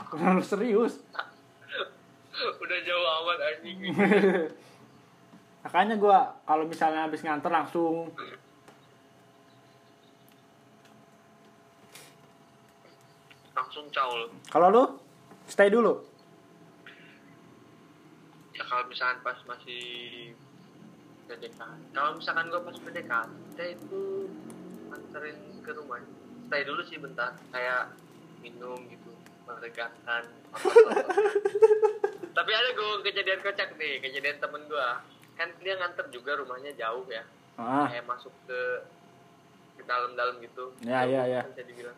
Terlalu serius. Udah jauh amat anjing. Makanya gue kalau misalnya habis nganter langsung. Langsung caul. Kalau lu? Stay dulu. Ya kalau misalkan pas masih P D K T, kalau misalkan gue pas P D K T itu anterin ke rumah, stay dulu sih bentar, kayak minum gitu, meregangkan. Tapi ada gue kejadian kocak nih, kejadian temen gue, kan dia nganter juga rumahnya jauh ya, ah. kayak masuk ke ke dalam-dalam gitu. Ya ya ya. Kan jadi bilang.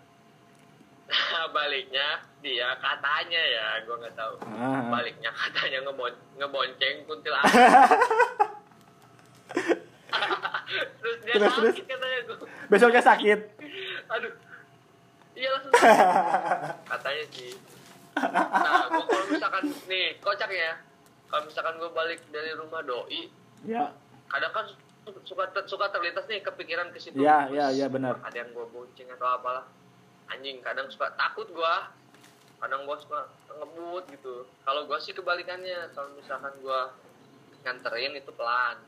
Nah, baliknya dia katanya ya, gue nggak tahu. Ah. Baliknya katanya ngebon ngebonceng kuntilanak. Terus dia terus, sakit terus. Katanya gue. Besoknya sakit. Aduh. Iya langsung. Katanya sih. Nah, gue kalau misalkan nih kocak ya, kalau misalkan gue balik dari rumah doi, ya. Kadang kan suka ter, suka terlintas nih kepikiran ke situ. Iya iya iya benar. Ada yang gue bonceng atau apalah. Anjing, kadang suka takut gua, kadang gua suka ngebut gitu. Kalau gua sih kebalikannya, kalau misalkan gua nganterin itu pelan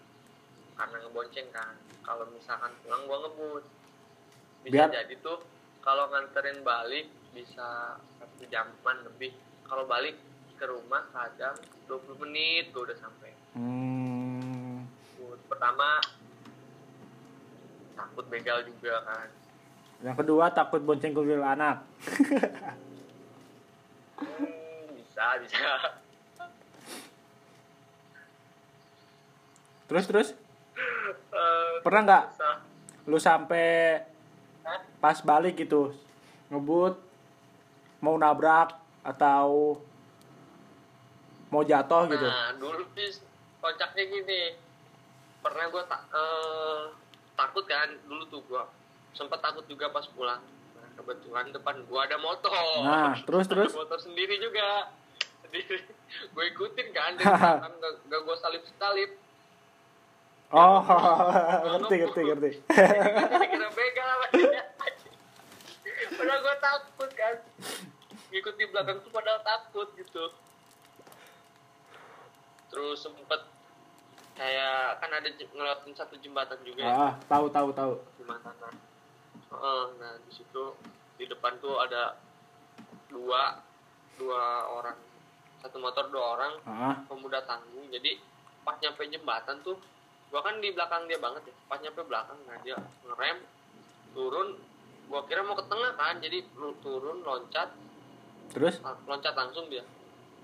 karena ngebonceng kan. Kalau misalkan pulang gua ngebut. Bisa biar. Jadi tuh kalau nganterin balik bisa satu jaman lebih. Kalau balik ke rumah kadang dua puluh menit gua udah sampai. Hmm. Pertama takut begal juga kan. Yang kedua takut bonceng kuntilanak. hmm, bisa bisa. Terus terus. Uh, Pernah nggak lu sampai pas balik gitu ngebut mau nabrak atau mau jatuh gitu? Nah dulu sih kocaknya gini. Pernah gue ta- uh, takut kan dulu tuh gue. Sempat takut juga pas pulang. Nah, kebetulan depan gua ada motor. Nah, terus terus. Motor sendiri juga. sendiri. Gue ikutin kan, gak gue salip-salip. Oh, ngerti, ngerti, ngerti. Kira-kira begal lah. Padahal gue takut kan. Ngikut di belakang tuh padahal takut gitu. Terus sempet kayak kan ada ngelawatin satu jembatan juga. Ah, tahu, tahu, tahu. Jembatan. Heeh, nah di situ di depan tuh ada dua dua orang, satu motor dua orang, ah. Pemuda tanggung. Jadi pas nyampe jembatan tuh gua kan di belakang dia banget ya, pas nyampe belakang nah dia ngerem turun, gua kira mau ke tengah kan, jadi turun loncat, terus loncat langsung dia,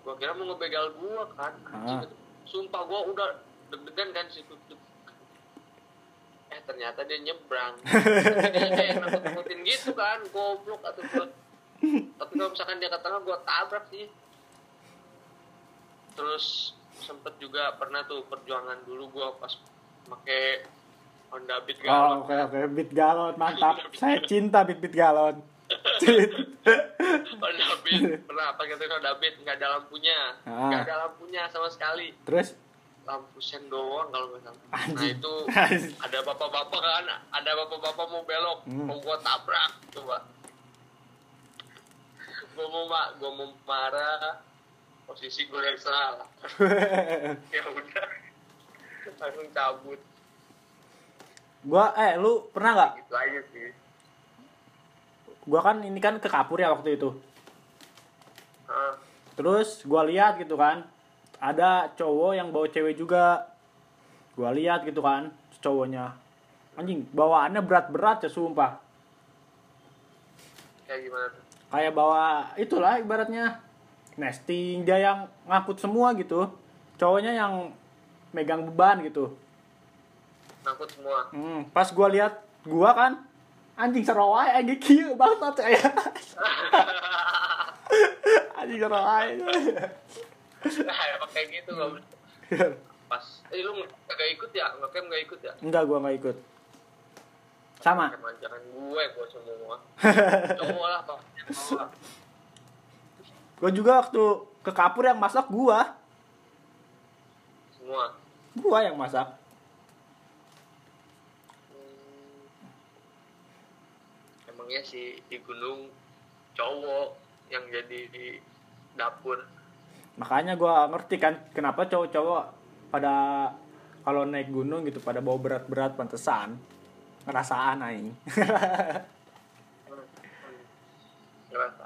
gua kira mau ngebegal gua kan, ah. Sumpah gua udah deg-degan kan situ, eh ternyata dia nyebrang. Dia kayak nakut-nakutin gitu kan, goblok atau gua. Tapi kalau misalkan dia ke tengah, gue tabrak sih. Terus sempet juga pernah tuh perjuangan dulu gue pas pakai Honda Beat galon. Oh, oke, okay, oke, okay. Beat galon, mantap. Saya cinta Beat-Beat galon. Honda Beat, pernah pakai Honda Beat, nggak ada lampunya, nggak ah. ada lampunya sama sekali. Terus? Lampu sen doang kalau nggak salah. Nah itu ada bapak-bapak kan, ada bapak-bapak mau belok, hmm. mau gue tabrak, coba. Gue mau mak, gue mau marah, posisi gue yang salah. Ya udah, langsung cabut. Gue, eh lu pernah nggak? Gitu aja sih. Gue kan ini kan ke kapur ya waktu itu. Hah? Terus gue lihat gitu kan, ada cowok yang bawa cewek juga. Gue lihat gitu kan, cowoknya, anjing bawaannya berat-berat ya sumpah. Kayak gimana tuh? Kayak bawa itulah ibaratnya nesting, dia yang ngangkut semua gitu, cowoknya yang megang beban gitu, ngangkut semua. Hmm, pas gua lihat gua kan anjing serawai anjing kieu bangsat saya. Anjing serawai. Nah, pakai gitu enggak boleh. Pas eh lu enggak ikut ya? Enggak enggak ikut ya? Enggak, gua enggak ikut. Sama kemanjangan gue, gue semua cowok lah, cowok lah. Gue juga waktu ke kapur yang masak gue semua, gue yang masak. hmm. Emangnya sih di gunung cowok yang jadi di dapur, makanya gue ngerti kan kenapa cowok-cowok pada kalau naik gunung gitu pada bawa berat-berat, pantesan ngerasaan aing. Ngerasa.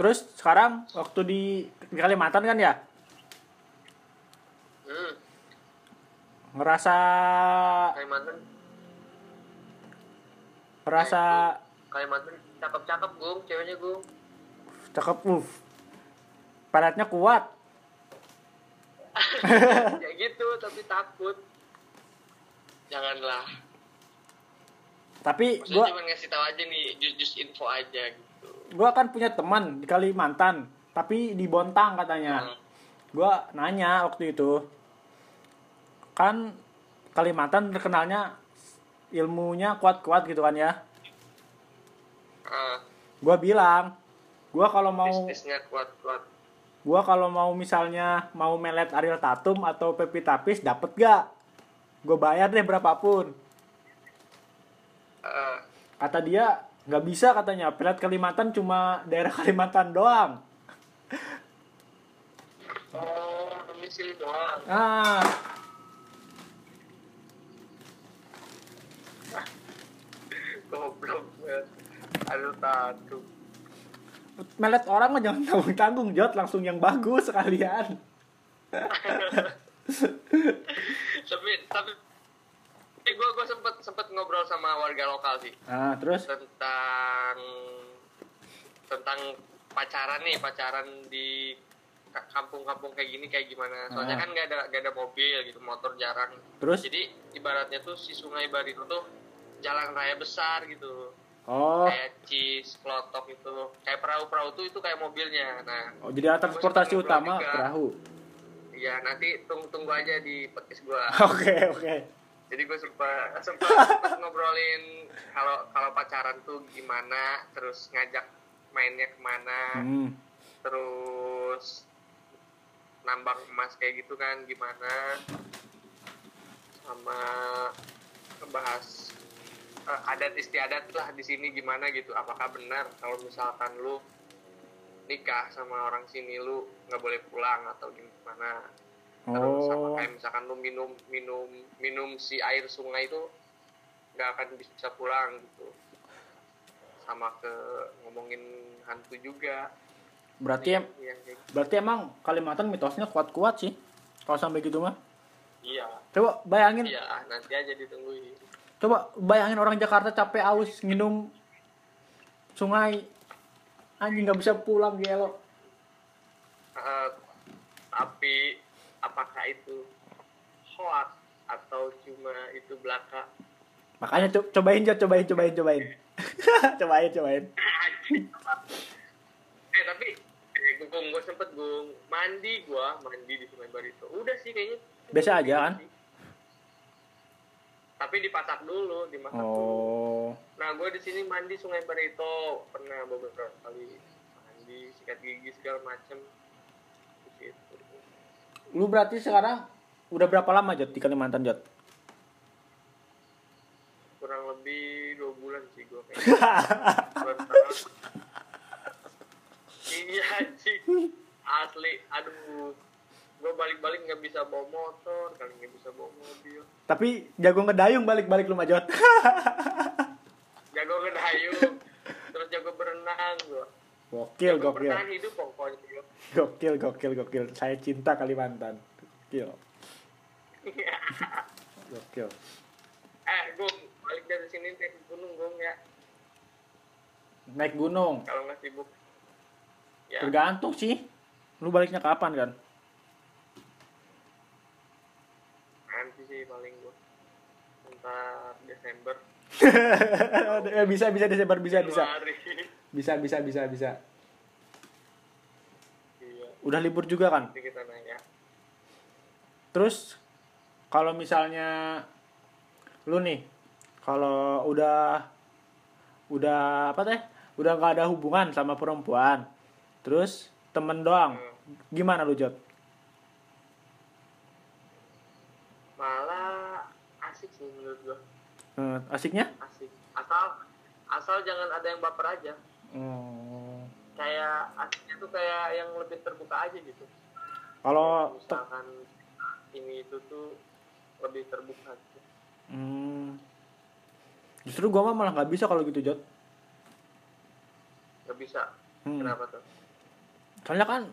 Terus sekarang waktu di, di Kalimantan kan ya? Hmm. Ngerasa Kalimantan. Ngerasa Kalimantan cakep-cakep, Gung, ceweknya, Gung. Cakep, uff. Padatnya kuat. Ya gitu, tapi takut. Janganlah. Tapi maksudnya gua cuma ngasih tahu aja nih, just info aja gitu. Gua kan punya teman di Kalimantan, tapi di Bontang katanya. Hmm. Gua nanya waktu itu. Kan Kalimantan terkenalnya ilmunya kuat-kuat gitu kan ya. Hmm. Gua bilang, gua kalau mau bisnisnya kuat-kuat. Gua kalau mau misalnya mau melet Ariel Tatum atau Pepi Tapis dapat gak? Gue bayar deh berapapun. Uh, Kata dia nggak bisa katanya. Pelet Kalimantan cuma daerah Kalimantan doang. Oh, domisili doang. Ah. Goblok banget. Ariel Tatum. Melet orang mah jangan tanggung-tanggung, Jod, langsung yang bagus sekalian. tapi tapi gue gue sempet sempet ngobrol sama warga lokal sih. Ah, terus tentang tentang pacaran nih, pacaran di kampung-kampung kayak gini kayak gimana? Soalnya ah. kan nggak ada nggak ada mobil gitu, motor jarang. Terus jadi ibaratnya tuh si Sungai Barito tuh jalan raya besar gitu. Oh. Kayak cheese, klotok itu, kayak perahu-perahu tuh itu kayak mobilnya. Nah. Oh, jadi transportasi utama perahu. Iya, nanti tunggu tunggu aja di petis gua. Oke, okay, oke. Okay. Jadi gue sempat sempat ngobrolin kalau kalau pacaran tuh gimana, terus ngajak mainnya kemana, hmm. terus nambang emas kayak gitu kan gimana, sama ngebahas uh, adat istiadat lah di sini gimana gitu. Apakah benar kalau misalkan lu nikah sama orang sini lu nggak boleh pulang atau gimana? Terus oh. sama kayak misalkan lu minum minum minum si air sungai itu nggak akan bisa pulang gitu. Sama ke ngomongin hantu juga. Berarti em- ya, ya. berarti emang Kalimantan mitosnya kuat-kuat sih kalau sampai gitu mah. Iya. Coba bayangin. Iya, nanti aja ditungguin. Coba bayangin orang Jakarta capek aus minum sungai, anjing nggak bisa pulang gelo. Uh, tapi apakah itu hoax atau cuma itu belaka? Makanya co- cobain aja, cobain, cobain, cobain. cobain, cobain. Eh tapi eh, gue, gue sempet gue mandi gue mandi di Sungai Barito. Udah sih kayaknya. Biasa aja kan? Tapi dipasak dulu, dimasak oh. dulu. Nah gue di sini mandi Sungai Barito pernah beberapa kali mandi, sikat gigi segala macem. Gitu. Lu berarti sekarang udah berapa lama Jod di Kalimantan Jod? Kurang lebih dua bulan sih gue kayaknya. Iya sih, asli, aduh, gue balik-balik nggak bisa bawa motor, kali nggak bisa bawa mobil. Tapi jago ngedayung balik-balik lu Majot. Jago ngedayung, terus jago berenang gue. Gokil, jago gokil. Berenang hidup pokoknya. Gokil, gokil, gokil. Saya cinta Kalimantan. Gokil. Gokil. Eh, Gung, balik dari sini naik gunung Gung ya. Naik gunung. Kalau nggak sibuk. Ya. Tergantung sih, lu baliknya kapan kan? Nanti sih paling gua ntar Desember. bisa bisa Desember bisa bisa. Bisa bisa bisa bisa. Iya. Udah libur juga kan? Nanti kita nanya. Terus kalau misalnya lu nih, kalau udah udah apa teh? Udah nggak ada hubungan sama perempuan. Terus temen doang, gimana lu Jod? Malah asik sih menurut gua. Hmm, asiknya? Asik. Asal asal jangan ada yang baper aja. Hmm. Kayak asiknya tuh kayak yang lebih terbuka aja gitu. Kalau misalkan te- ini itu tuh lebih terbuka. Gitu. Hmm. Justru gua mah malah nggak bisa kalau gitu Jod. Nggak bisa. Hmm. Kenapa tuh? Soalnya kan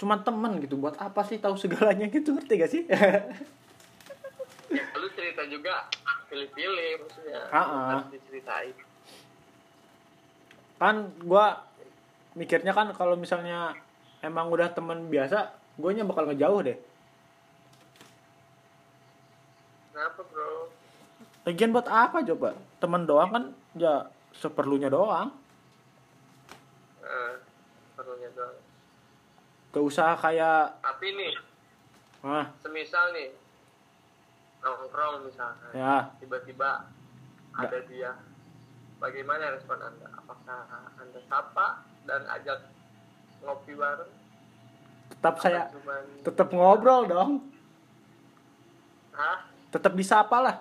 cuma temen gitu, buat apa sih tahu segalanya gitu, ngerti gak sih? Ya, lu cerita juga pilih-pilih maksudnya, harus diceritain. Kan gua mikirnya kan kalau misalnya emang udah temen biasa, guanya bakal ngejauh deh. Kenapa bro? Lagian buat apa coba? Temen doang kan ya seperlunya doang. Uh, perlunya doang. Gak usah kayak tapi nih ah. semisal nih nongkrong misalnya ya. Tiba-tiba gak. Ada dia, bagaimana respon anda? Apakah anda sapa dan ajak ngopi bareng? Tetap atau saya cuman... tetap ngobrol dong. Hah? Tetap disapa lah.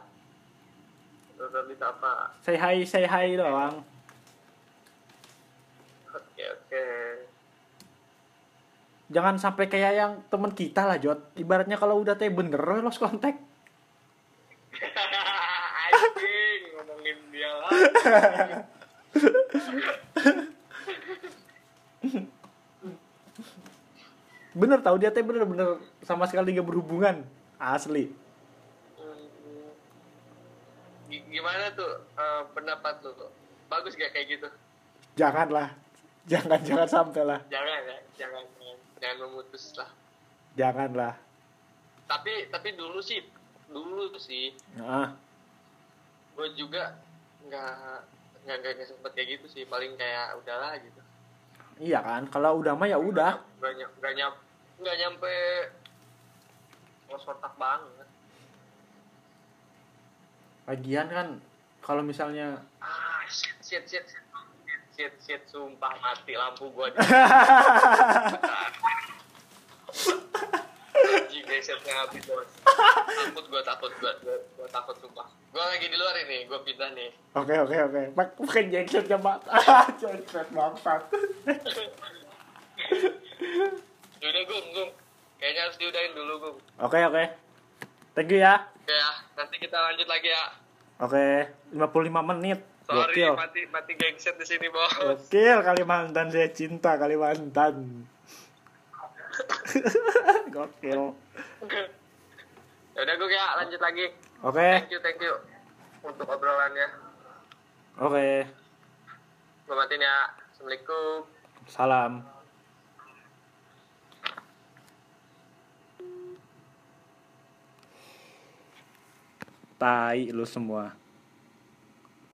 Tetap disapa. Say hi, say hi doang. Oke oke. Jangan sampai kayak yang teman kita lah, Jod. Ibaratnya kalau udah teh bener lost contact. Anjing, ngomongin dia lah. Bener tahu dia teh bener-bener sama sekali enggak berhubungan, asli. Gimana tuh uh, pendapat lu? Bagus gak kayak gitu? Janganlah. Jangan jangan sampailah. Jangan ya, jangan. jangan. Jangan memutuslah. Janganlah. Tapi tapi dulu sih, dulu sih. Nah. Gue juga nggak nggak nggak sempet kayak gitu sih. Paling kayak udahlah gitu. Iya kan, kalau udah mah ya udah. Gak nggak nyam nggak nyampe ngos otak banget. Lagian kan kalau misalnya ah, shit, shit, shit, shit, shit, shit, shit, sumpah mati lampu gua. Anjir, gesetnya habis bos. Takut gua, takut gua, gua, gua takut sumpah. Gua lagi di luar ini, gua pindah nih. Oke, oke, oke. Pakai genset coba. Genset bangsat. Udah gum, gum. Kayaknya harus diudahin dulu gum. Oke, oke. Thank you ya. Oke ya, nanti kita lanjut lagi ya. Oke, lima puluh lima menit. Sorry, gokil. mati mati genset di sini bos. Gokil, Kalimantan, saya cinta Kalimantan. Gokil. Yaudah gue ya, lanjut lagi. Oke. Okay. Thank you, thank you untuk obrolannya. Oke. Okay. Gue matiin ya. Assalamualaikum. Salam. Tai lu semua.